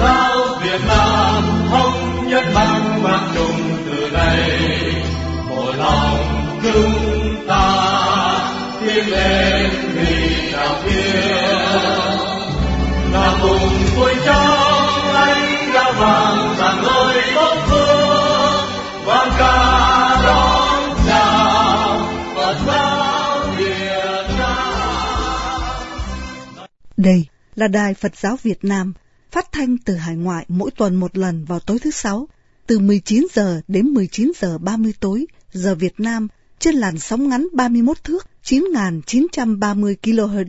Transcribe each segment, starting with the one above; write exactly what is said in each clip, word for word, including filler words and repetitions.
giáo Việt Nam thống nhất mang vang chung từ đây, mỗi lòng chúng ta tiến lên vì đạo kia, ta cùng vui trong ánh đạo vàng rạng ngời bốc hương vang ca. Đây là Đài Phật giáo Việt Nam, phát thanh từ hải ngoại mỗi tuần một lần vào tối thứ Sáu, từ mười chín giờ đến mười chín giờ ba mươi tối, giờ Việt Nam, trên làn sóng ngắn ba mươi mốt thước, chín nghìn chín trăm ba mươi ki lô héc.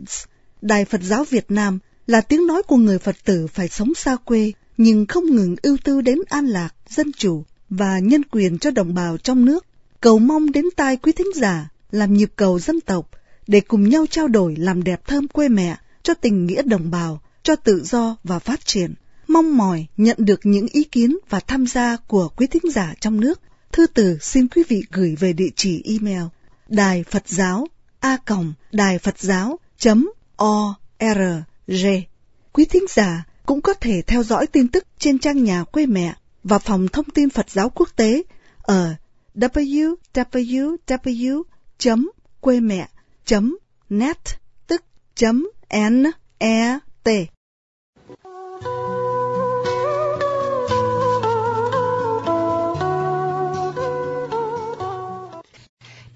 Đài Phật giáo Việt Nam là tiếng nói của người Phật tử phải sống xa quê, nhưng không ngừng ưu tư đến an lạc, dân chủ và nhân quyền cho đồng bào trong nước. Cầu mong đến tai quý thính giả, làm nhịp cầu dân tộc, để cùng nhau trao đổi làm đẹp thơm quê mẹ, cho tình nghĩa đồng bào, cho tự do và phát triển. Mong mỏi nhận được những ý kiến và tham gia của quý thính giả trong nước. Thư từ xin quý vị gửi về địa chỉ email đài Phật giáo a còng đài Phật giáo chấm org. Quý thính giả cũng có thể theo dõi tin tức trên trang nhà quê mẹ và phòng thông tin Phật giáo quốc tế ở double-u double-u double-u chấm quê mẹ chấm net, tức chấm en e tê.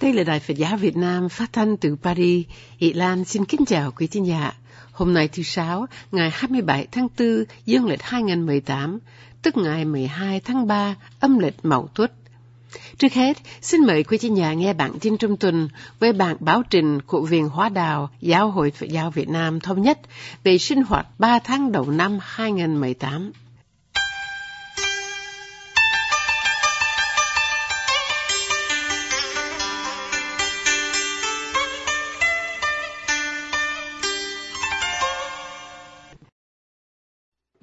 Đây là Đài Phật giáo Việt Nam phát thanh từ Paris. Ý Lan xin kính chào quý thính giả. Hôm nay thứ Sáu, ngày hai mươi bảy tháng tư, dương lịch hai nghìn mười tám, tức ngày mười hai tháng ba, âm lịch Mậu Tuất. Trước hết, xin mời quý khán giả nghe bản tin trong tuần với bản báo trình của Viện Hóa Đạo Giáo hội Phật giáo Việt Nam Thống Nhất về sinh hoạt ba tháng đầu năm hai nghìn mười tám.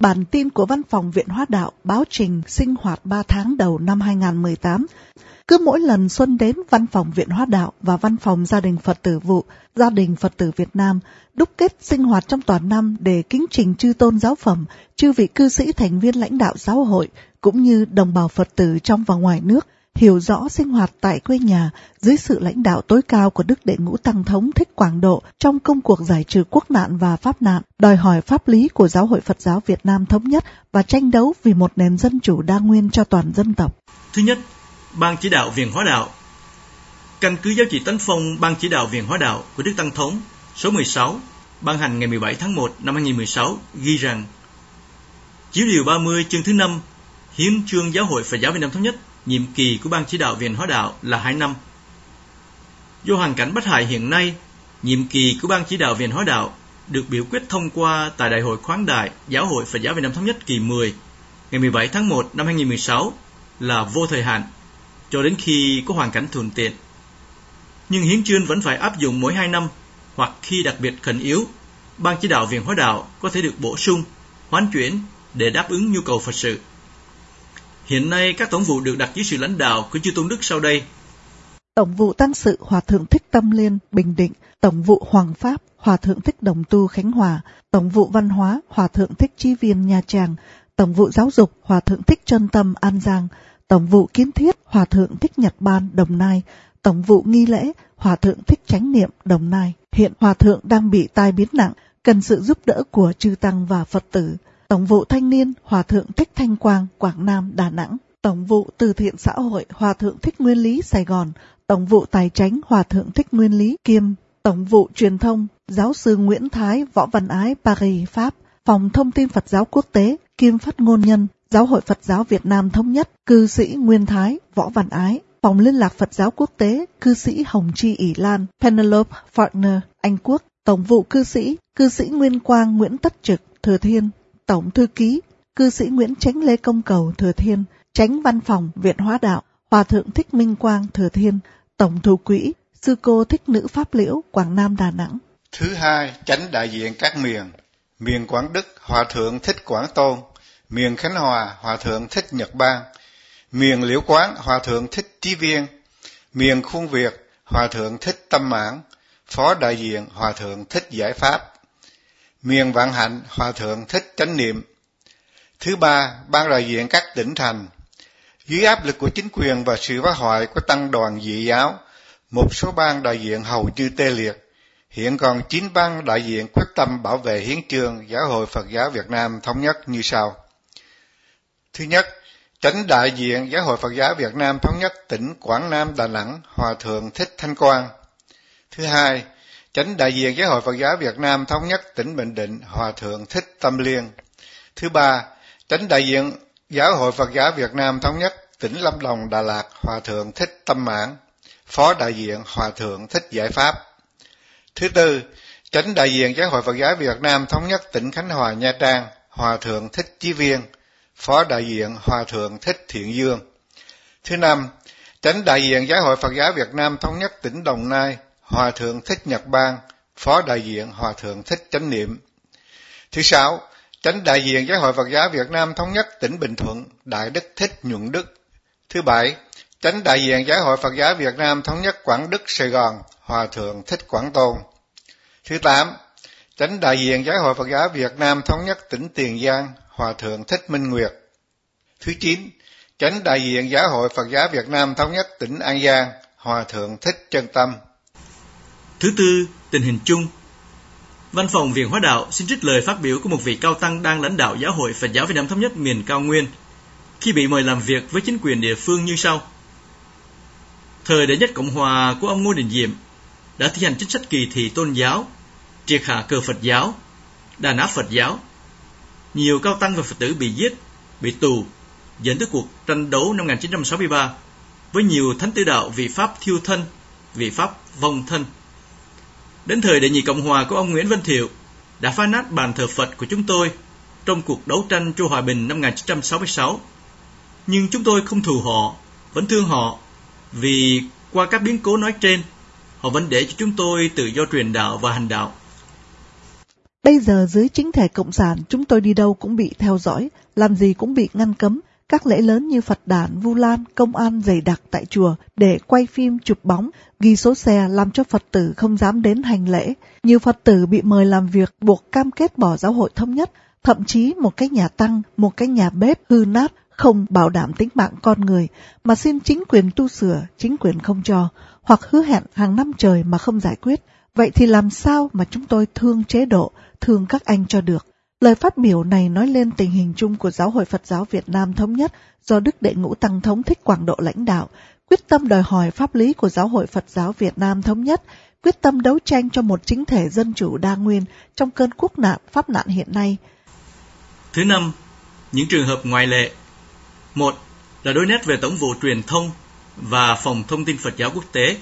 Bản tin của Văn phòng Viện Hóa Đạo báo trình sinh hoạt ba tháng đầu năm hai nghìn mười tám. Cứ mỗi lần xuân đến, Văn phòng Viện Hóa Đạo và Văn phòng Gia đình Phật tử Vụ, Gia đình Phật tử Việt Nam đúc kết sinh hoạt trong toàn năm để kính trình chư tôn giáo phẩm, chư vị cư sĩ thành viên lãnh đạo giáo hội, cũng như đồng bào Phật tử trong và ngoài nước, hiểu rõ sinh hoạt tại quê nhà dưới sự lãnh đạo tối cao của Đức Đệ Ngũ Tăng Thống Thích Quảng Độ trong công cuộc giải trừ quốc nạn và pháp nạn, đòi hỏi pháp lý của Giáo hội Phật giáo Việt Nam Thống Nhất và tranh đấu vì một nền dân chủ đa nguyên cho toàn dân tộc. Thứ nhất, Ban Chỉ đạo Viện Hóa Đạo. Căn cứ giáo chỉ tấn phong Ban Chỉ đạo Viện Hóa Đạo của Đức Tăng Thống số mười sáu, ban hành ngày mười bảy tháng một năm hai nghìn mười sáu, ghi rằng chiếu điều ba mươi chương thứ năm, Hiến chương Giáo hội Phật giáo Việt Nam Thống Nhất, nhiệm kỳ của Ban Chỉ đạo Viện Hóa Đạo là hai năm. Do hoàn cảnh bất hại hiện nay, nhiệm kỳ của Ban Chỉ đạo Viện Hóa Đạo được biểu quyết thông qua tại Đại hội Khoáng đại Giáo hội Phật giáo Việt Nam Thống Nhất kỳ mười, ngày mười bảy tháng một năm hai nghìn mười sáu là vô thời hạn, cho đến khi có hoàn cảnh thuận tiện. Nhưng hiến chương vẫn phải áp dụng mỗi hai năm, hoặc khi đặc biệt khẩn yếu, Ban Chỉ đạo Viện Hóa Đạo có thể được bổ sung, hoán chuyển để đáp ứng nhu cầu Phật sự. Hiện nay, các tổng vụ được đặt dưới sự lãnh đạo của chư tôn đức sau đây. Tổng vụ Tăng sự Hòa thượng Thích Tâm Liên, Bình Định. Tổng vụ Hoàng Pháp, Hòa thượng Thích Đồng Tu, Khánh Hòa. Tổng vụ Văn hóa, Hòa thượng Thích Trí Viên, Nha Trang. Tổng vụ Giáo dục, Hòa thượng Thích Chân Tâm, An Giang. Tổng vụ Kiến thiết, Hòa thượng Thích Nhật Ban, Đồng Nai. Tổng vụ Nghi lễ, Hòa thượng Thích Chánh Niệm, Đồng Nai. Hiện Hòa thượng đang bị tai biến nặng, cần sự giúp đỡ của chư Tăng và Phật tử. Tổng vụ Thanh niên, Hòa thượng Thích Thanh Quang, Quảng Nam, Đà Nẵng. Tổng vụ Từ thiện xã hội, Hòa thượng Thích Nguyên Lý, Sài Gòn. Tổng vụ Tài chánh, Hòa thượng Thích Nguyên Lý, Kiêm. Tổng vụ Truyền thông, Giáo sư Nguyễn Thái, Võ Văn Ái, Paris, Pháp. Phòng Thông tin Phật giáo Quốc tế, kiêm phát ngôn nhân Giáo hội Phật giáo Việt Nam Thống Nhất, cư sĩ Nguyên Thái, Võ Văn Ái. Phòng Liên lạc Phật giáo Quốc tế, cư sĩ Hồng Chi, Ý Lan, Penelope Falkner, Anh Quốc. Tổng vụ cư sĩ, cư sĩ Nguyên Quang, Nguyễn Tất Trực, Thừa Thiên. Tổng thư ký, cư sĩ Nguyễn Chánh, Lê Công Cầu, Thừa Thiên. Chánh Văn phòng Viện Hóa Đạo, Hòa thượng Thích Minh Quang, Thừa Thiên. Tổng thủ quỹ, sư cô Thích Nữ Pháp Liễu, Quảng Nam, Đà Nẵng. Thứ hai, Chánh đại diện các miền. Miền Quảng Đức, Hòa thượng Thích Quảng Tôn. Miền Khánh Hòa, Hòa thượng Thích Nhật Ban. Miền Liễu Quán, Hòa thượng Thích Trí Viên. Miền Khuôn Việt, Hòa thượng Thích Tâm Mãng. Phó đại diện, Hòa thượng Thích Giải Pháp. Miền Vạn Hạnh, Hòa thượng Thích Chánh Niệm. Thứ ba, ban đại diện các tỉnh thành. Dưới áp lực của chính quyền và sự phá hoại của tăng đoàn dị giáo, một số ban đại diện hầu như tê liệt. Hiện còn chín ban đại diện quyết tâm bảo vệ hiến chương Giáo hội Phật giáo Việt Nam Thống Nhất như sau. Thứ nhất, Chánh đại diện Giáo hội Phật giáo Việt Nam Thống Nhất tỉnh Quảng Nam, Đà Nẵng, Hòa thượng Thích Thanh Quang. Thứ hai, Chánh đại diện Giáo hội Phật giáo Việt Nam Thống Nhất tỉnh Bình Định, Hòa thượng Thích Tâm Liên. Thứ ba, Chánh đại diện Giáo hội Phật giáo Việt Nam Thống Nhất tỉnh Lâm Đồng, Đà Lạt, Hòa thượng Thích Tâm Mãng, Phó đại diện Hòa thượng Thích Giải Pháp. Thứ tư, Chánh đại diện Giáo hội Phật giáo Việt Nam Thống Nhất tỉnh Khánh Hòa, Nha Trang, Hòa thượng Thích Trí Viên, Phó đại diện Hòa thượng Thích Thiện Dương. Thứ năm, Chánh đại diện Giáo hội Phật giáo Việt Nam Thống Nhất tỉnh Đồng Nai, Hòa thượng Thích Nhật Ban, Phó đại diện Hòa thượng Thích Chánh Niệm. Thứ sáu, Chánh đại diện Giáo hội Phật giáo Việt Nam Thống Nhất tỉnh Bình Thuận, Đại đức Thích Nhuận Đức. Thứ bảy, Chánh đại diện Giáo hội Phật giáo Việt Nam Thống Nhất Quảng Đức, Sài Gòn, Hòa thượng Thích Quảng Tôn. Thứ tám, Chánh đại diện Giáo hội Phật giáo Việt Nam Thống Nhất tỉnh Tiền Giang, Hòa thượng Thích Minh Nguyệt. Thứ chín, Chánh đại diện Giáo hội Phật giáo Việt Nam Thống Nhất tỉnh An Giang, Hòa thượng Thích Chân Tâm. Thứ tư, tình hình chung. Văn phòng Viện Hóa Đạo xin trích lời phát biểu của một vị cao tăng đang lãnh đạo Giáo hội Phật giáo Việt Nam Thống Nhất miền Cao Nguyên khi bị mời làm việc với chính quyền địa phương như sau. Thời Đệ nhất Cộng hòa của ông Ngô Đình Diệm đã thi hành chính sách kỳ thị tôn giáo, triệt hạ cờ Phật giáo, đàn áp Phật giáo. Nhiều cao tăng và Phật tử bị giết, bị tù, dẫn tới cuộc tranh đấu năm một nghìn chín trăm sáu mươi ba với nhiều thánh tử đạo vì Pháp thiêu thân, vì Pháp vong thân. Đến thời Đệ nhị Cộng hòa của ông Nguyễn Văn Thiệu đã phá nát bàn thờ Phật của chúng tôi trong cuộc đấu tranh cho hòa bình năm một nghìn chín trăm sáu mươi sáu. Nhưng chúng tôi không thù họ, vẫn thương họ, vì qua các biến cố nói trên, họ vẫn để cho chúng tôi tự do truyền đạo và hành đạo. Bây giờ dưới chính thể cộng sản, chúng tôi đi đâu cũng bị theo dõi, làm gì cũng bị ngăn cấm. Các lễ lớn như Phật đản, Vu Lan, công an dày đặc tại chùa để quay phim, chụp bóng, ghi số xe làm cho Phật tử không dám đến hành lễ. Nhiều Phật tử bị mời làm việc buộc cam kết bỏ Giáo hội Thống Nhất, thậm chí một cái nhà tăng, một cái nhà bếp hư nát, không bảo đảm tính mạng con người, mà xin chính quyền tu sửa, chính quyền không cho, hoặc hứa hẹn hàng năm trời mà không giải quyết. Vậy thì làm sao mà chúng tôi thương chế độ, thương các anh cho được? Lời phát biểu này nói lên tình hình chung của Giáo hội Phật giáo Việt Nam Thống Nhất do Đức Đệ Ngũ Tăng Thống Thích Quảng Độ lãnh đạo, quyết tâm đòi hỏi pháp lý của Giáo hội Phật giáo Việt Nam Thống Nhất, quyết tâm đấu tranh cho một chính thể dân chủ đa nguyên trong cơn quốc nạn, pháp nạn hiện nay. Thứ năm, những trường hợp ngoại lệ. Một là đối nét về Tổng vụ Truyền thông và Phòng Thông tin Phật giáo Quốc tế.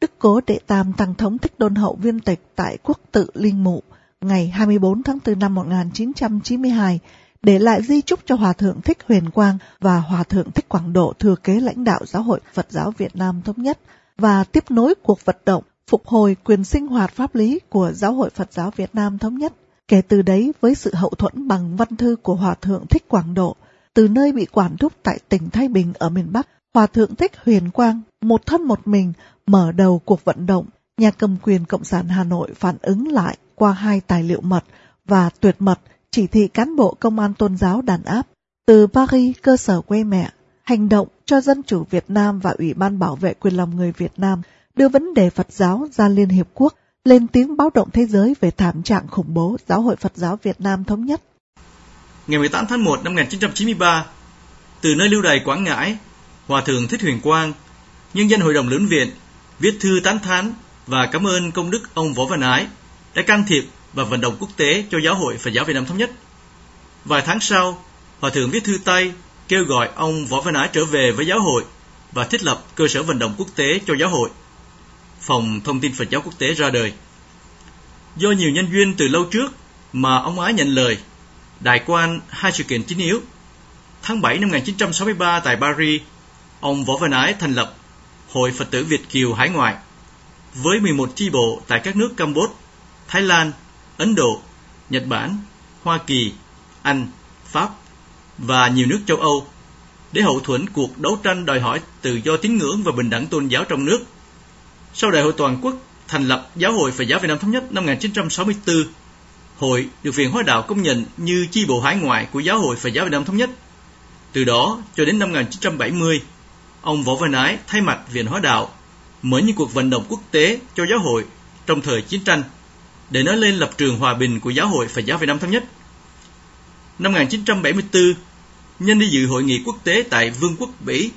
Đức Cố Đệ Tam Tăng Thống Thích Đôn Hậu viên tịch tại Quốc tự Linh Mụ ngày hai mươi tư tháng tư năm một nghìn chín trăm chín mươi hai, để lại di chúc cho Hòa thượng Thích Huyền Quang và Hòa thượng Thích Quảng Độ thừa kế lãnh đạo Giáo hội Phật giáo Việt Nam Thống Nhất và tiếp nối cuộc vận động phục hồi quyền sinh hoạt pháp lý của Giáo hội Phật giáo Việt Nam Thống Nhất. Kể từ đấy, với sự hậu thuẫn bằng văn thư của Hòa thượng Thích Quảng Độ, từ nơi bị quản thúc tại tỉnh Thái Bình ở miền Bắc, Hòa thượng Thích Huyền Quang một thân một mình mở đầu cuộc vận động. Nhà cầm quyền Cộng sản Hà Nội phản ứng lại qua hai tài liệu mật và tuyệt mật chỉ thị cán bộ công an tôn giáo đàn áp. Từ Paris, cơ sở Quê Me, Hành động cho Dân chủ Việt Nam và Ủy ban Bảo vệ quyền lòng người Việt Nam đưa vấn đề Phật giáo ra Liên Hiệp Quốc, lên tiếng báo động thế giới về thảm trạng khủng bố Giáo hội Phật giáo Việt Nam Thống Nhất. Ngày mười tám tháng một năm một nghìn chín trăm chín mươi ba, từ nơi Lưu Đày Quảng Ngãi, Hòa thượng Thích Huyền Quang, nhân dân Hội đồng Lưỡng Viện, viết thư tán thán và cảm ơn công đức ông Võ Văn Ái đã can thiệp và vận động quốc tế cho Giáo hội Phật giáo Việt Nam Thống Nhất. Vài tháng sau, Hòa thượng viết thư tay kêu gọi ông Võ Văn Ái trở về với Giáo hội và thiết lập cơ sở vận động quốc tế cho Giáo hội. Phòng Thông tin Phật giáo Quốc tế ra đời. Do nhiều nhân duyên từ lâu trước mà ông Ái nhận lời, đại quan hai sự kiện chính yếu. Tháng bảy năm một nghìn chín trăm sáu mươi ba tại Paris, ông Võ Văn Ái thành lập Hội Phật tử Việt Kiều Hải Ngoại với mười một chi bộ tại các nước Campuchia, Thái Lan, Ấn Độ, Nhật Bản, Hoa Kỳ, Anh, Pháp và nhiều nước châu Âu để hậu thuẫn cuộc đấu tranh đòi hỏi tự do tín ngưỡng và bình đẳng tôn giáo trong nước. Sau Đại hội Toàn quốc thành lập Giáo hội Phật giáo Việt Nam Thống Nhất năm một nghìn chín trăm sáu mươi tư, hội được Viện Hóa Đạo công nhận như chi bộ hải ngoại của Giáo hội Phật giáo Việt Nam Thống Nhất. Từ đó cho đến năm một nghìn chín trăm bảy mươi, ông Võ Văn Ái thay mặt Viện Hóa Đạo mở những cuộc vận động quốc tế cho giáo hội trong thời chiến tranh để nói lên lập trường hòa bình của Giáo hội Phật giáo Việt Nam Thống Nhất. Năm một nghìn chín trăm bảy mươi tư, nhân đi dự hội nghị quốc tế tại Vương quốc Bỉ,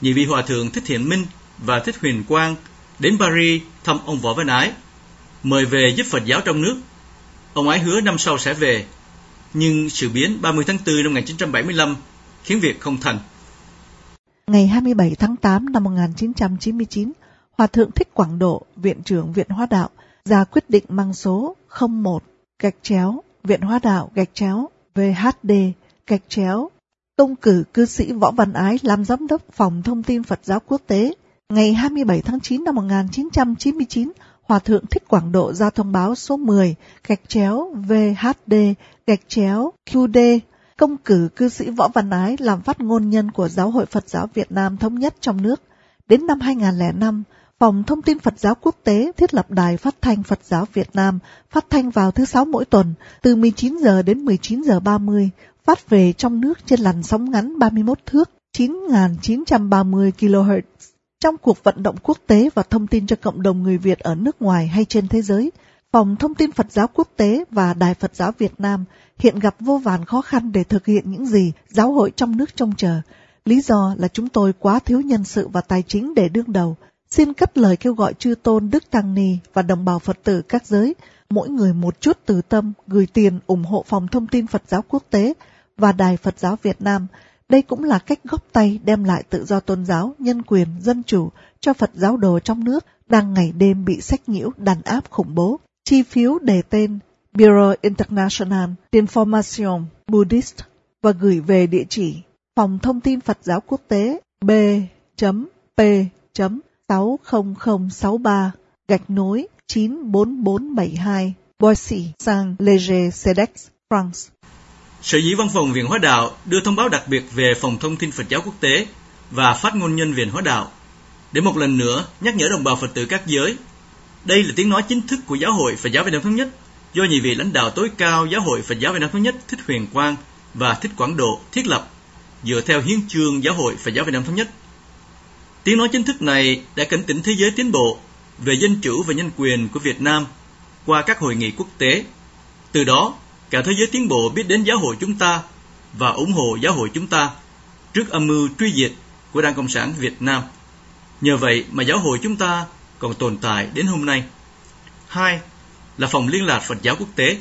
nhị vị Hòa thượng Thích Thiện Minh và Thích Huyền Quang đến Paris thăm ông Võ Văn Ái, mời về giúp Phật giáo trong nước. Ông Ái hứa năm sau sẽ về, nhưng sự biến ba mươi tháng tư năm một nghìn chín trăm bảy mươi lăm khiến việc không thành. Ngày hai mươi bảy tháng tám năm một nghìn chín trăm chín mươi chín, Hòa thượng Thích Quảng Độ, Viện trưởng Viện Hóa Đạo, ra quyết định mang số không một gạch chéo Viện Hóa Đạo gạch chéo vê hát đê gạch chéo tông cử cư sĩ Võ Văn Ái làm giám đốc Phòng Thông tin Phật giáo Quốc tế. Ngày hai mươi bảy tháng chín năm một nghìn chín trăm chín mươi chín, Hòa thượng Thích Quảng Độ ra thông báo số mười gạch chéo vê hát đê gạch chéo quy đê công cử cư sĩ Võ Văn Ái làm phát ngôn nhân của Giáo hội Phật giáo Việt Nam Thống Nhất trong nước. Đến năm hai nghìn không trăm lẻ năm, Phòng Thông tin Phật giáo Quốc tế thiết lập Đài Phát thanh Phật giáo Việt Nam, phát thanh vào thứ Sáu mỗi tuần, từ mười chín giờ đến mười chín giờ ba mươi, phát về trong nước trên làn sóng ngắn ba mươi mốt thước, chín nghìn chín trăm ba mươi ki lô héc. Trong cuộc vận động quốc tế và thông tin cho cộng đồng người Việt ở nước ngoài hay trên thế giới, Phòng Thông tin Phật giáo Quốc tế và Đài Phật giáo Việt Nam hiện gặp vô vàn khó khăn để thực hiện những gì giáo hội trong nước trông chờ. Lý do là chúng tôi quá thiếu nhân sự và tài chính để đương đầu. Xin cất lời kêu gọi chư tôn Đức Tăng Ni và đồng bào Phật tử các giới, mỗi người một chút từ tâm, gửi tiền ủng hộ Phòng Thông tin Phật giáo Quốc tế và Đài Phật giáo Việt Nam. Đây cũng là cách góp tay đem lại tự do tôn giáo, nhân quyền, dân chủ cho Phật giáo đồ trong nước đang ngày đêm bị sách nhiễu, đàn áp khủng bố. Chi phiếu đề tên Bureau International d'Information Buddhist và gửi về địa chỉ Phòng Thông tin Phật giáo Quốc tế B P sáu không không sáu ba gạch nối chín bốn bốn bảy hai Boise, Saint-Léger-Cedex, France. Sở dĩ văn phòng Viện Hóa Đạo đưa thông báo đặc biệt về Phòng Thông tin Phật giáo Quốc tế và phát ngôn nhân Viện Hóa Đạo để một lần nữa nhắc nhở đồng bào Phật tử các giới. Đây là tiếng nói chính thức của Giáo hội Phật giáo Việt Nam Thống Nhất do nhị vị lãnh đạo tối cao Giáo hội Phật giáo Việt Nam Thống Nhất Thích Huyền Quang và Thích Quảng Độ thiết lập dựa theo hiến chương Giáo hội Phật giáo Việt Nam Thống Nhất. Tiếng nói chính thức này đã cảnh tỉnh thế giới tiến bộ về dân chủ và nhân quyền của Việt Nam qua các hội nghị quốc tế. Từ đó, cả thế giới tiến bộ biết đến giáo hội chúng ta và ủng hộ giáo hội chúng ta trước âm mưu truy diệt của Đảng Cộng sản Việt Nam. Nhờ vậy mà giáo hội chúng ta còn tồn tại đến hôm nay. Hai là Phòng Liên lạc Phật giáo Quốc tế.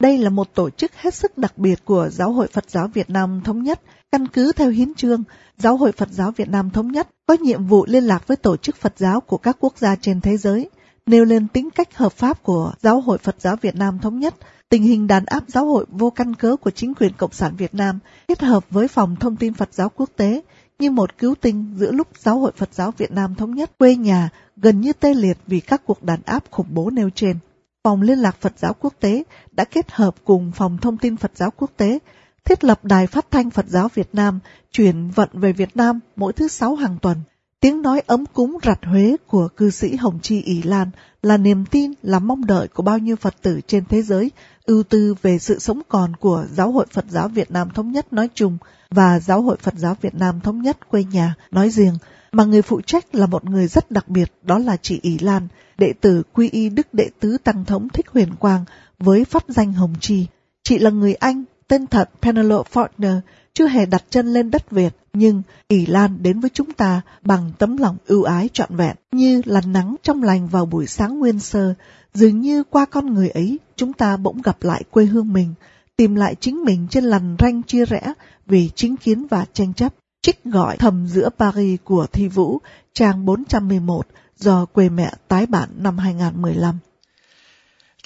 Đây là một tổ chức hết sức đặc biệt của Giáo hội Phật giáo Việt Nam Thống Nhất. Căn cứ theo hiến chương, Giáo hội Phật giáo Việt Nam Thống Nhất có nhiệm vụ liên lạc với tổ chức Phật giáo của các quốc gia trên thế giới, nêu lên tính cách hợp pháp của Giáo hội Phật giáo Việt Nam Thống Nhất, tình hình đàn áp giáo hội vô căn cứ của chính quyền Cộng sản Việt Nam, kết hợp với Phòng Thông tin Phật giáo Quốc tế như một cứu tinh giữa lúc Giáo hội Phật giáo Việt Nam Thống Nhất quê nhà gần như tê liệt vì các cuộc đàn áp khủng bố nêu trên. Phòng Liên lạc Phật giáo Quốc tế đã kết hợp cùng Phòng Thông tin Phật giáo Quốc tế thiết lập Đài Phát thanh Phật giáo Việt Nam, chuyển vận về Việt Nam mỗi thứ Sáu hàng tuần. Tiếng nói ấm cúng rặt Huế của cư sĩ Hồng Chi Ý Lan là niềm tin, là mong đợi của bao nhiêu Phật tử trên thế giới, ưu tư về sự sống còn của Giáo hội Phật giáo Việt Nam Thống Nhất nói chung và Giáo hội Phật giáo Việt Nam Thống Nhất quê nhà nói riêng, mà người phụ trách là một người rất đặc biệt, đó là chị Ý Lan, đệ tử quy y Đức Đệ Tứ Tăng Thống Thích Huyền Quang với pháp danh Hồng Chi. Chị là người Anh, tên thật Penelope Falkner, chưa hề đặt chân lên đất Việt, nhưng Ý Lan đến với chúng ta bằng tấm lòng ưu ái trọn vẹn, như là nắng trong lành vào buổi sáng nguyên sơ. Dường như qua con người ấy, chúng ta bỗng gặp lại quê hương mình, tìm lại chính mình trên lằn ranh chia rẽ vì chính kiến và tranh chấp. Trích gọi thầm giữa Paris của Thi Vũ, trang bốn trăm mười một, do Quê Mẹ tái bản năm hai nghìn không trăm mười lăm.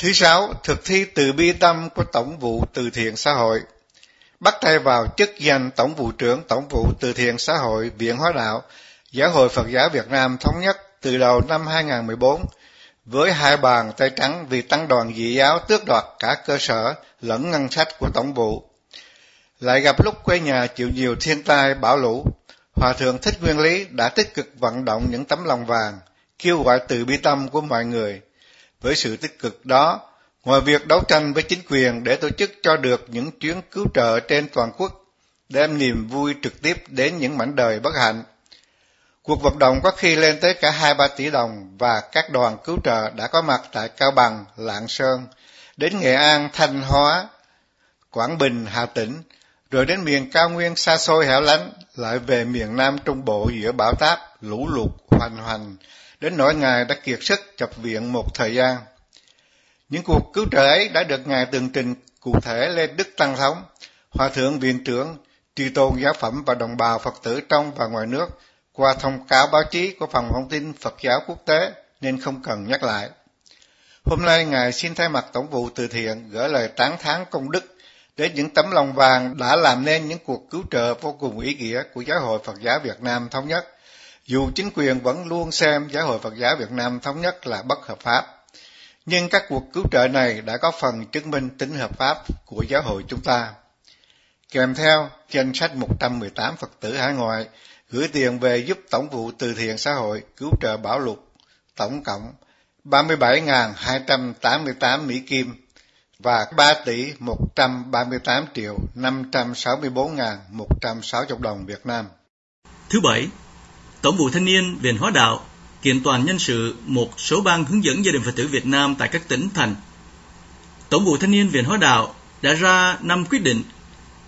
Thứ sáu, thực thi từ bi tâm của Tổng vụ Từ thiện Xã hội. Bắt tay vào chức danh Tổng vụ trưởng Tổng vụ Từ thiện Xã hội Viện Hóa Đạo, Giáo hội Phật giáo Việt Nam Thống Nhất từ đầu năm hai nghìn không trăm mười bốn, với hai bàn tay trắng vì tăng đoàn dị giáo tước đoạt cả cơ sở lẫn ngân sách của Tổng vụ. Lại gặp lúc quê nhà chịu nhiều thiên tai bão lũ, Hòa thượng Thích Nguyên Lý đã tích cực vận động những tấm lòng vàng, kêu gọi từ bi tâm của mọi người. Với sự tích cực đó, Ngoài việc đấu tranh với chính quyền để tổ chức cho được những chuyến cứu trợ trên toàn quốc, đem niềm vui trực tiếp đến những mảnh đời bất hạnh, cuộc vận động có khi lên tới cả hai ba tỷ đồng, và các đoàn cứu trợ đã có mặt tại Cao Bằng, Lạng Sơn, đến Nghệ An, Thanh Hóa, Quảng Bình, Hà Tĩnh, rồi đến miền cao nguyên xa xôi hẻo lánh, lại về miền Nam Trung Bộ giữa bão táp, lũ lụt, hoành hành, đến nỗi Ngài đã kiệt sức nhập viện một thời gian. Những cuộc cứu trợ ấy đã được Ngài tường trình cụ thể lên Đức Tăng Thống, Hòa Thượng Viện Trưởng, Tri Tôn Giáo Phẩm và đồng bào Phật tử trong và ngoài nước qua thông cáo báo chí của Phòng Thông tin Phật giáo Quốc tế, nên không cần nhắc lại. Hôm nay Ngài xin thay mặt Tổng vụ Từ Thiện gửi lời tán thán công đức đến những tấm lòng vàng đã làm nên những cuộc cứu trợ vô cùng ý nghĩa của Giáo hội Phật giáo Việt Nam Thống nhất, dù chính quyền vẫn luôn xem Giáo hội Phật giáo Việt Nam Thống nhất là bất hợp pháp. Nhưng các cuộc cứu trợ này đã có phần chứng minh tính hợp pháp của giáo hội chúng ta. Kèm theo danh sách một trăm mười tám Phật tử hải ngoại gửi tiền về giúp Tổng vụ Từ thiện xã hội cứu trợ bão lụt, tổng cộng ba mươi bảy nghìn hai trăm tám mươi tám Mỹ Kim và ba tỷ một trăm ba mươi tám triệu năm trăm sáu mươi bốn nghìn một trăm sáu mươi đồng Việt Nam. Thứ bảy, Tổng vụ Thanh niên Viện Hóa Đạo kiện toàn nhân sự một số ban hướng dẫn gia đình Phật tử Việt Nam tại các tỉnh thành. Tổng vụ Thanh niên Viện Hóa Đạo đã ra năm quyết định,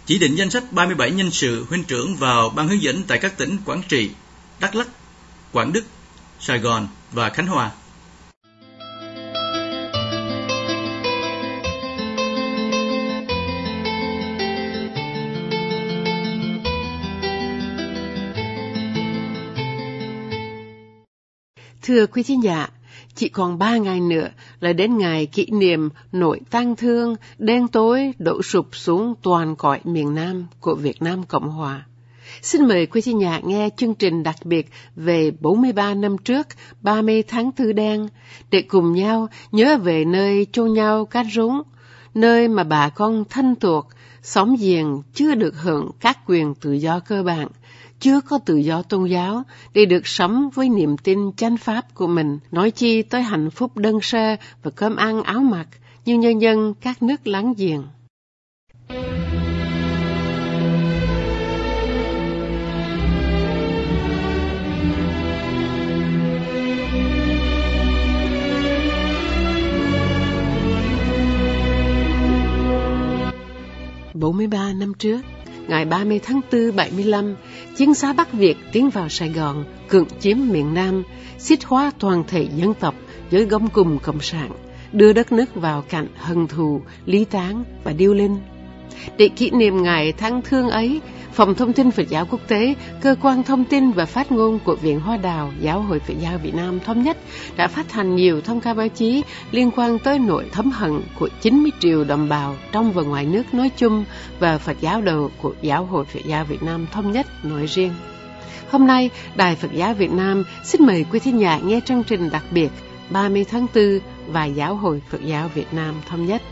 chỉ định danh sách ba mươi bảy nhân sự huynh trưởng vào ban hướng dẫn tại các tỉnh Quảng Trị, Đắk Lắk, Quảng Đức, Sài Gòn và Khánh Hòa. Thưa quý thính giả, chỉ còn ba ngày nữa là đến ngày kỷ niệm nỗi tang thương đen tối đổ sụp xuống toàn cõi miền Nam của Việt Nam Cộng Hòa. Xin mời quý thính giả nghe chương trình đặc biệt về bốn mươi ba năm trước, ba mươi tháng Tư Đen, để cùng nhau nhớ về nơi chôn nhau cát rúng, nơi mà bà con thân thuộc, xóm giềng chưa được hưởng các quyền tự do cơ bản, chưa có tự do tôn giáo, để được sống với niềm tin chánh pháp của mình, nói chi tới hạnh phúc đơn sơ và cơm ăn áo mặc như nhân dân các nước láng giềng. bốn mươi ba năm trước, ngày ba mươi tháng tư bảy mươi lăm, chiến xá Bắc Việt tiến vào Sài Gòn, cưỡng chiếm miền Nam, xiết hóa toàn thể dân tộc dưới gông cùm cộng sản, đưa đất nước vào cảnh hận thù, ly tán và điêu linh. Để kỷ niệm ngày tháng thương ấy, Phòng Thông tin Phật giáo Quốc tế, cơ quan thông tin và phát ngôn của Viện Hóa Đạo Giáo hội Phật giáo Việt Nam Thống nhất đã phát hành nhiều thông cáo báo chí liên quan tới nỗi thấm hận của chín mươi triệu đồng bào trong và ngoài nước nói chung và Phật giáo đồ của Giáo hội Phật giáo Việt Nam Thống nhất nói riêng. Hôm nay, Đài Phật giáo Việt Nam xin mời quý thính giả nghe chương trình đặc biệt ba mươi tháng tư và Giáo hội Phật giáo Việt Nam Thống nhất.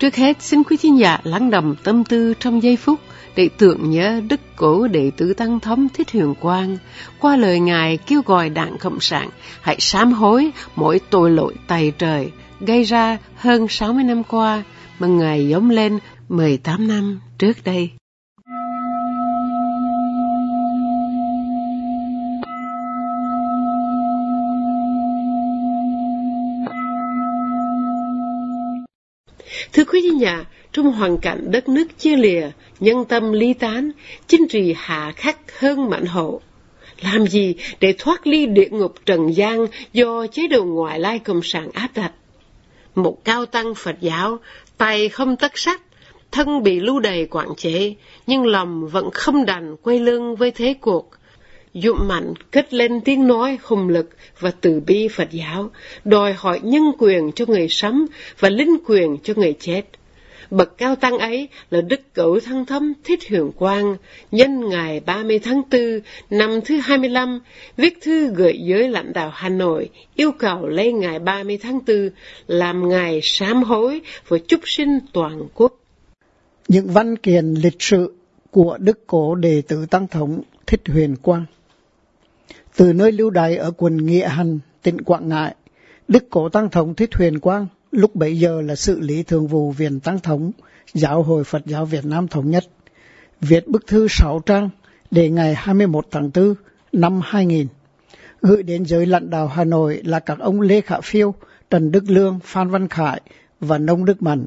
Trước hết, xin quý thính giả lắng đầm tâm tư trong giây phút để tưởng nhớ đức cố đệ tử Tăng Thống Thích Huyền Quang qua lời Ngài kêu gọi Đảng Cộng sản hãy sám hối mỗi tội lỗi tày trời gây ra hơn sáu mươi năm qua mà Ngài giống lên mười tám năm trước đây. Thưa quý vị nhà, trong hoàn cảnh đất nước chia lìa, nhân tâm ly tán, chính trị hạ khắc hơn mạnh hộ, làm gì để thoát ly địa ngục trần gian do chế độ ngoại lai cộng sản áp đặt? Một cao tăng Phật giáo, tay không tất sắt, thân bị lưu đày quản chế, nhưng lòng vẫn không đành quay lưng với thế cuộc, dũng mạnh kết lên tiếng nói hùng lực và từ bi Phật giáo, đòi hỏi nhân quyền cho người sống và linh quyền cho người chết. Bậc cao tăng ấy là đức cẩu Thăng Thấm Thích Huyền Quang, nhân ngày ba mươi tháng tư năm thứ hai mươi lăm, viết thư gửi giới lãnh đạo Hà Nội, yêu cầu lấy ngày ba mươi tháng tư làm ngày sám hối và chúc sinh toàn quốc. Những văn kiện lịch sự của đức cố đệ tử Tăng Thống Thích Huyền Quang. Từ nơi lưu đày ở quận Nghĩa Hành, tỉnh Quảng Ngãi, Đức Cố Tăng Thống Thích Huyền Quang lúc bấy giờ là Sự lý Thường vụ Viện Tăng Thống Giáo hội Phật giáo Việt Nam Thống Nhất, viết bức thư sáu trang để ngày hai mươi mốt tháng tư năm hai nghìn, gửi đến giới lãnh đạo Hà Nội là các ông Lê Khả Phiêu, Trần Đức Lương, Phan Văn Khải và Nông Đức Mạnh,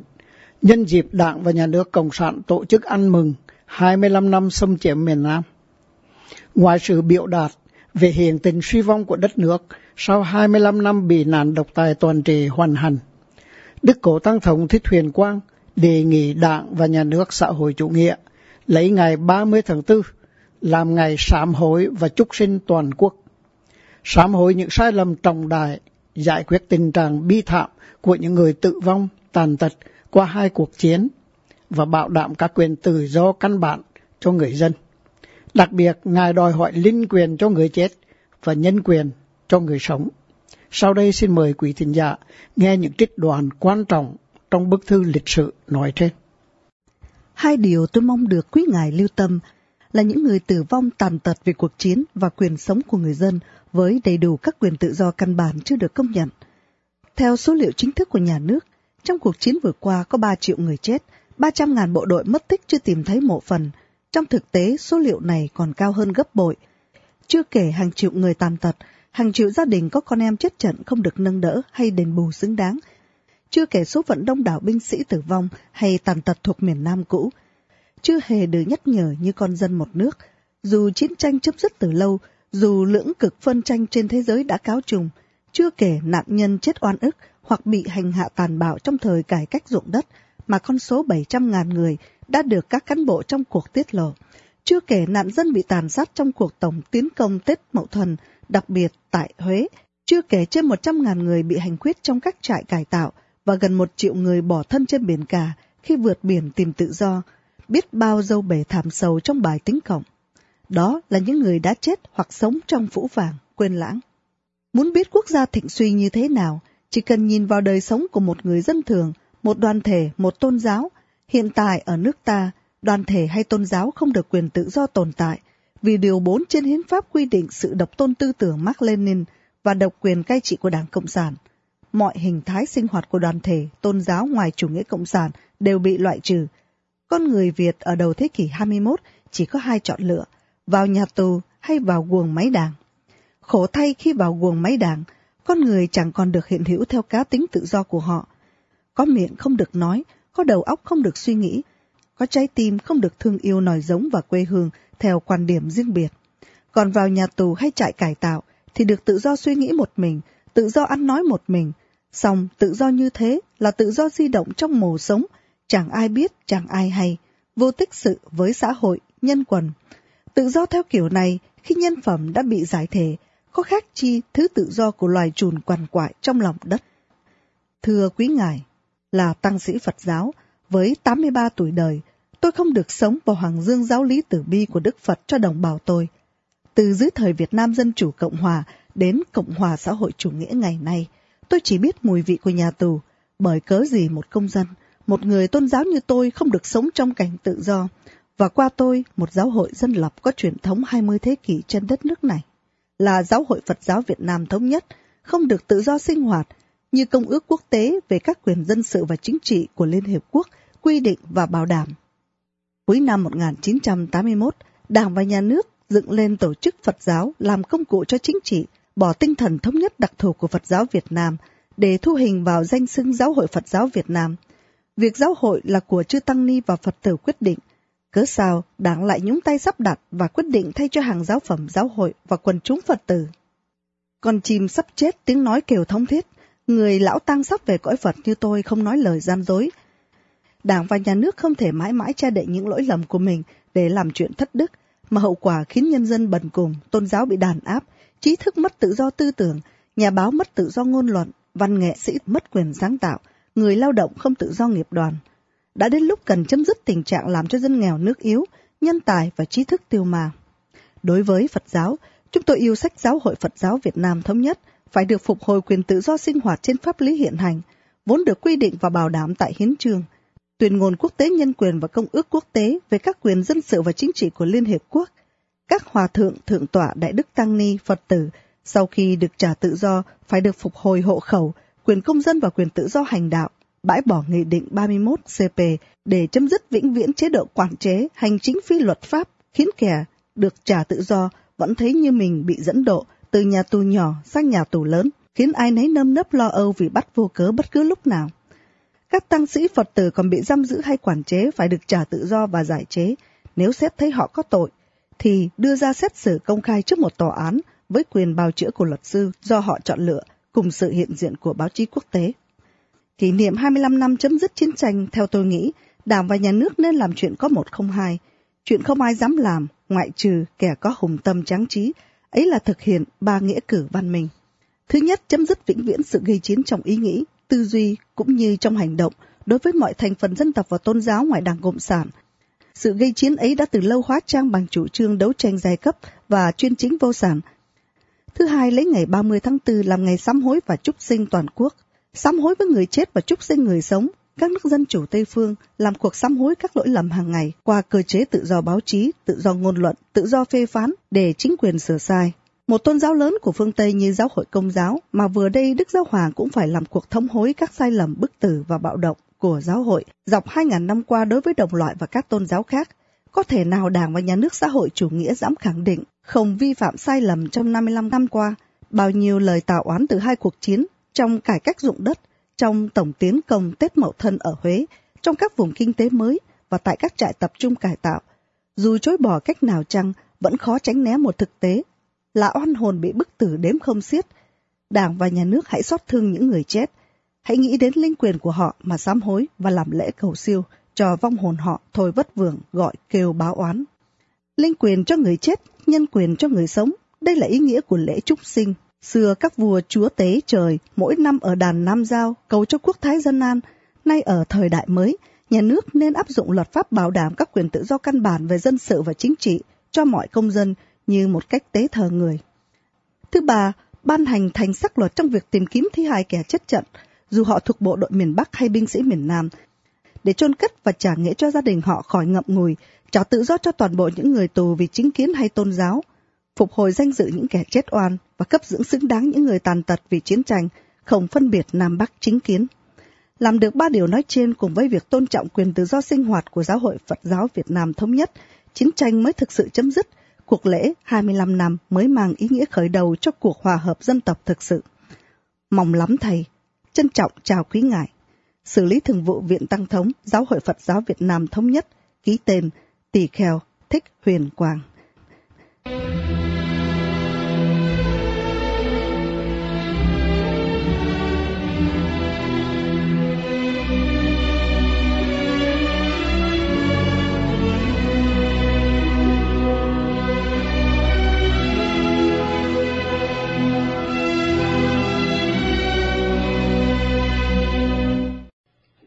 nhân dịp Đảng và Nhà nước Cộng sản tổ chức ăn mừng hai mươi lăm năm xâm chiếm miền Nam. Ngoài sự biểu đạt về hiện tình suy vong của đất nước sau hai mươi lăm năm bị nạn độc tài toàn trị hoàn hành, Đức Cố Tăng Thống Thích Huyền Quang đề nghị Đảng và Nhà nước xã hội chủ nghĩa lấy ngày ba mươi tháng tư làm ngày sám hối và chúc sinh toàn quốc, sám hối những sai lầm trọng đại, giải quyết tình trạng bi thảm của những người tử vong, tàn tật qua hai cuộc chiến và bảo đảm các quyền tự do căn bản cho người dân. Đặc biệt, Ngài đòi hỏi linh quyền cho người chết và nhân quyền cho người sống. Sau đây xin mời quý thính giả nghe những trích đoạn quan trọng trong bức thư lịch sử nói trên. Hai điều tôi mong được quý Ngài lưu tâm là những người tử vong tàn tật vì cuộc chiến và quyền sống của người dân với đầy đủ các quyền tự do căn bản chưa được công nhận. Theo số liệu chính thức của nhà nước, trong cuộc chiến vừa qua có ba triệu người chết, ba trăm nghìn bộ đội mất tích chưa tìm thấy mộ phần. Trong thực tế, số liệu này còn cao hơn gấp bội. Chưa kể hàng triệu người tàn tật, hàng triệu gia đình có con em chết trận không được nâng đỡ hay đền bù xứng đáng. Chưa kể số phận đông đảo binh sĩ tử vong hay tàn tật thuộc miền Nam cũ. Chưa hề được nhắc nhở như con dân một nước. Dù chiến tranh chấm dứt từ lâu, dù lưỡng cực phân tranh trên thế giới đã cáo trùng, chưa kể nạn nhân chết oan ức hoặc bị hành hạ tàn bạo trong thời cải cách ruộng đất, mà con số bảy trăm nghìn người đã được các cán bộ trong cuộc tiết lộ. Chưa kể nạn dân bị tàn sát trong cuộc tổng tiến công Tết Mậu Thuần, đặc biệt tại Huế. Chưa kể trên một trăm nghìn người bị hành quyết trong các trại cải tạo và gần một triệu người bỏ thân trên biển cả khi vượt biển tìm tự do. Biết bao dâu bể thảm sầu trong bài tính cộng. Đó là những người đã chết hoặc sống trong phũ phàng, quên lãng. Muốn biết quốc gia thịnh suy như thế nào, chỉ cần nhìn vào đời sống của một người dân thường, một đoàn thể, một tôn giáo. Hiện tại ở nước ta, đoàn thể hay tôn giáo không được quyền tự do tồn tại, vì điều bốn trên hiến pháp quy định sự độc tôn tư tưởng Mác Lênin và độc quyền cai trị của Đảng Cộng sản. Mọi hình thái sinh hoạt của đoàn thể, tôn giáo ngoài chủ nghĩa cộng sản đều bị loại trừ. Con người Việt ở đầu thế kỷ hai mươi mốt chỉ có hai chọn lựa, vào nhà tù hay vào guồng máy đảng. Khổ thay khi vào guồng máy đảng, con người chẳng còn được hiện hữu theo cá tính tự do của họ. Có miệng không được nói, có đầu óc không được suy nghĩ, có trái tim không được thương yêu nòi giống và quê hương theo quan điểm riêng biệt. Còn vào nhà tù hay trại cải tạo thì được tự do suy nghĩ một mình, tự do ăn nói một mình. Song tự do như thế là tự do di động trong mồ sống, chẳng ai biết, chẳng ai hay, vô tích sự với xã hội, nhân quần. Tự do theo kiểu này, khi nhân phẩm đã bị giải thể, có khác chi thứ tự do của loài trùn quằn quại trong lòng đất. Thưa quý ngài, là tăng sĩ Phật giáo, với tám mươi ba tuổi đời, tôi không được sống vào hoàng dương giáo lý tử bi của Đức Phật cho đồng bào tôi. Từ dưới thời Việt Nam Dân Chủ Cộng Hòa đến Cộng Hòa Xã hội Chủ nghĩa ngày nay, tôi chỉ biết mùi vị của nhà tù, bởi cớ gì một công dân, một người tôn giáo như tôi không được sống trong cảnh tự do, và qua tôi, một giáo hội dân lập có truyền thống hai mươi thế kỷ trên đất nước này, là Giáo hội Phật giáo Việt Nam Thống Nhất, không được tự do sinh hoạt, như Công ước Quốc tế về các quyền dân sự và chính trị của Liên Hiệp Quốc quy định và bảo đảm. Cuối năm một nghìn chín trăm tám mươi mốt, Đảng và Nhà nước dựng lên tổ chức Phật giáo làm công cụ cho chính trị, bỏ tinh thần thống nhất đặc thù của Phật giáo Việt Nam để thu hình vào danh xưng Giáo hội Phật giáo Việt Nam. Việc giáo hội là của chư Tăng Ni và Phật tử quyết định, cớ sao Đảng lại nhúng tay sắp đặt và quyết định thay cho hàng giáo phẩm giáo hội và quần chúng Phật tử. Con chim sắp chết tiếng nói kêu thống thiết, người lão tăng sắp về cõi Phật như tôi không nói lời gian dối. Đảng và Nhà nước không thể mãi mãi che đậy những lỗi lầm của mình để làm chuyện thất đức, mà hậu quả khiến nhân dân bần cùng, tôn giáo bị đàn áp, trí thức mất tự do tư tưởng, nhà báo mất tự do ngôn luận, văn nghệ sĩ mất quyền sáng tạo, người lao động không tự do nghiệp đoàn. Đã đến lúc cần chấm dứt tình trạng làm cho dân nghèo nước yếu, nhân tài và trí thức tiêu mà. Đối với Phật giáo, chúng tôi yêu sách Giáo hội Phật giáo Việt Nam Thống Nhất phải được phục hồi quyền tự do sinh hoạt trên pháp lý hiện hành, vốn được quy định và bảo đảm tại hiến chương, tuyên ngôn quốc tế nhân quyền và công ước quốc tế về các quyền dân sự và chính trị của Liên Hiệp Quốc. Các hòa thượng, thượng tọa, đại đức tăng ni, Phật tử sau khi được trả tự do phải được phục hồi hộ khẩu, quyền công dân và quyền tự do hành đạo, bãi bỏ Nghị định ba mươi mốt C P để chấm dứt vĩnh viễn chế độ quản chế, hành chính phi luật pháp, khiến kẻ được trả tự do vẫn thấy như mình bị dẫn độ từ nhà tù nhỏ sang nhà tù lớn, khiến ai nấy nơm nớp lo âu vì bắt vô cớ bất cứ lúc nào. Các tăng sĩ Phật tử còn bị giam giữ hay quản chế phải được trả tự do và giải chế, nếu xét thấy họ có tội, thì đưa ra xét xử công khai trước một tòa án với quyền bào chữa của luật sư do họ chọn lựa, cùng sự hiện diện của báo chí quốc tế. Kỷ niệm hai mươi lăm năm chấm dứt chiến tranh, theo tôi nghĩ, Đảng và Nhà nước nên làm chuyện có một không hai. Chuyện không ai dám làm, ngoại trừ kẻ có hùng tâm tráng trí, ấy là thực hiện ba nghĩa cử văn minh. Thứ nhất, chấm dứt vĩnh viễn sự gây chiến trong ý nghĩ, tư duy cũng như trong hành động đối với mọi thành phần dân tộc và tôn giáo ngoài Đảng Cộng sản. Sự gây chiến ấy đã từ lâu hóa trang bằng chủ trương đấu tranh giai cấp và chuyên chính vô sản. Thứ hai, lấy ngày ba mươi tháng tư làm ngày sám hối và chúc sinh toàn quốc. Sám hối với người chết và chúc sinh người sống, các nước dân chủ Tây phương làm cuộc sám hối các lỗi lầm hàng ngày qua cơ chế tự do báo chí, tự do ngôn luận, tự do phê phán để chính quyền sửa sai. Một tôn giáo lớn của phương Tây như Giáo hội Công giáo mà vừa đây Đức Giáo Hoàng cũng phải làm cuộc thống hối các sai lầm, bức tử và bạo động của giáo hội dọc hai nghìn năm qua đối với đồng loại và các tôn giáo khác. Có thể nào Đảng và Nhà nước xã hội chủ nghĩa dám khẳng định không vi phạm sai lầm trong năm mươi lăm năm qua? Bao nhiêu lời tào oán từ hai cuộc chiến, trong cải cách ruộng đất, trong tổng tiến công Tết Mậu Thân ở Huế, trong các vùng kinh tế mới và tại các trại tập trung cải tạo. Dù chối bỏ cách nào chăng, vẫn khó tránh né một thực tế là oan hồn bị bức tử đếm không xiết. Đảng và Nhà nước hãy xót thương những người chết. Hãy nghĩ đến linh quyền của họ mà sám hối và làm lễ cầu siêu cho vong hồn họ thôi vất vưởng gọi kêu báo oán. Linh quyền cho người chết, nhân quyền cho người sống, đây là ý nghĩa của lễ chúc sinh. Xưa các vua chúa tế trời mỗi năm ở đàn Nam Giao cầu cho quốc thái dân an, nay ở thời đại mới, Nhà nước nên áp dụng luật pháp bảo đảm các quyền tự do căn bản về dân sự và chính trị cho mọi công dân như một cách tế thờ người. Thứ ba, ban hành thành sắc luật trong việc tìm kiếm thi hài kẻ chết trận, dù họ thuộc bộ đội miền Bắc hay binh sĩ miền Nam, để chôn cất và trả nghĩa cho gia đình họ khỏi ngậm ngùi, trả tự do cho toàn bộ những người tù vì chính kiến hay tôn giáo, phục hồi danh dự những kẻ chết oan và cấp dưỡng xứng đáng những người tàn tật vì chiến tranh, không phân biệt Nam Bắc chính kiến. Làm được ba điều nói trên cùng với việc tôn trọng quyền tự do sinh hoạt của Giáo hội Phật giáo Việt Nam Thống nhất, chiến tranh mới thực sự chấm dứt, cuộc lễ hai mươi lăm năm mới mang ý nghĩa khởi đầu cho cuộc hòa hợp dân tộc thực sự. Mong lắm Thầy, trân trọng chào quý Ngài. Xử lý thường vụ Viện Tăng Thống Giáo hội Phật giáo Việt Nam Thống nhất, ký tên Tỳ Kheo Thích Huyền Quang.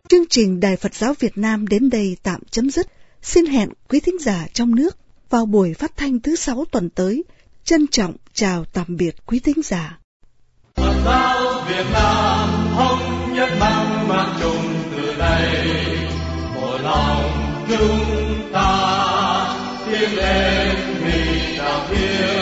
Chương trình Đài Phật giáo Việt Nam đến đây tạm chấm dứt. Xin hẹn quý thính giả trong nước vào buổi phát thanh thứ sáu tuần tới. Trân trọng chào tạm biệt quý thính giả. Phật giáo Việt Nam thống nhất mang mang chung từ đây một lòng chúng ta tiếng lên vì đạo Thiên.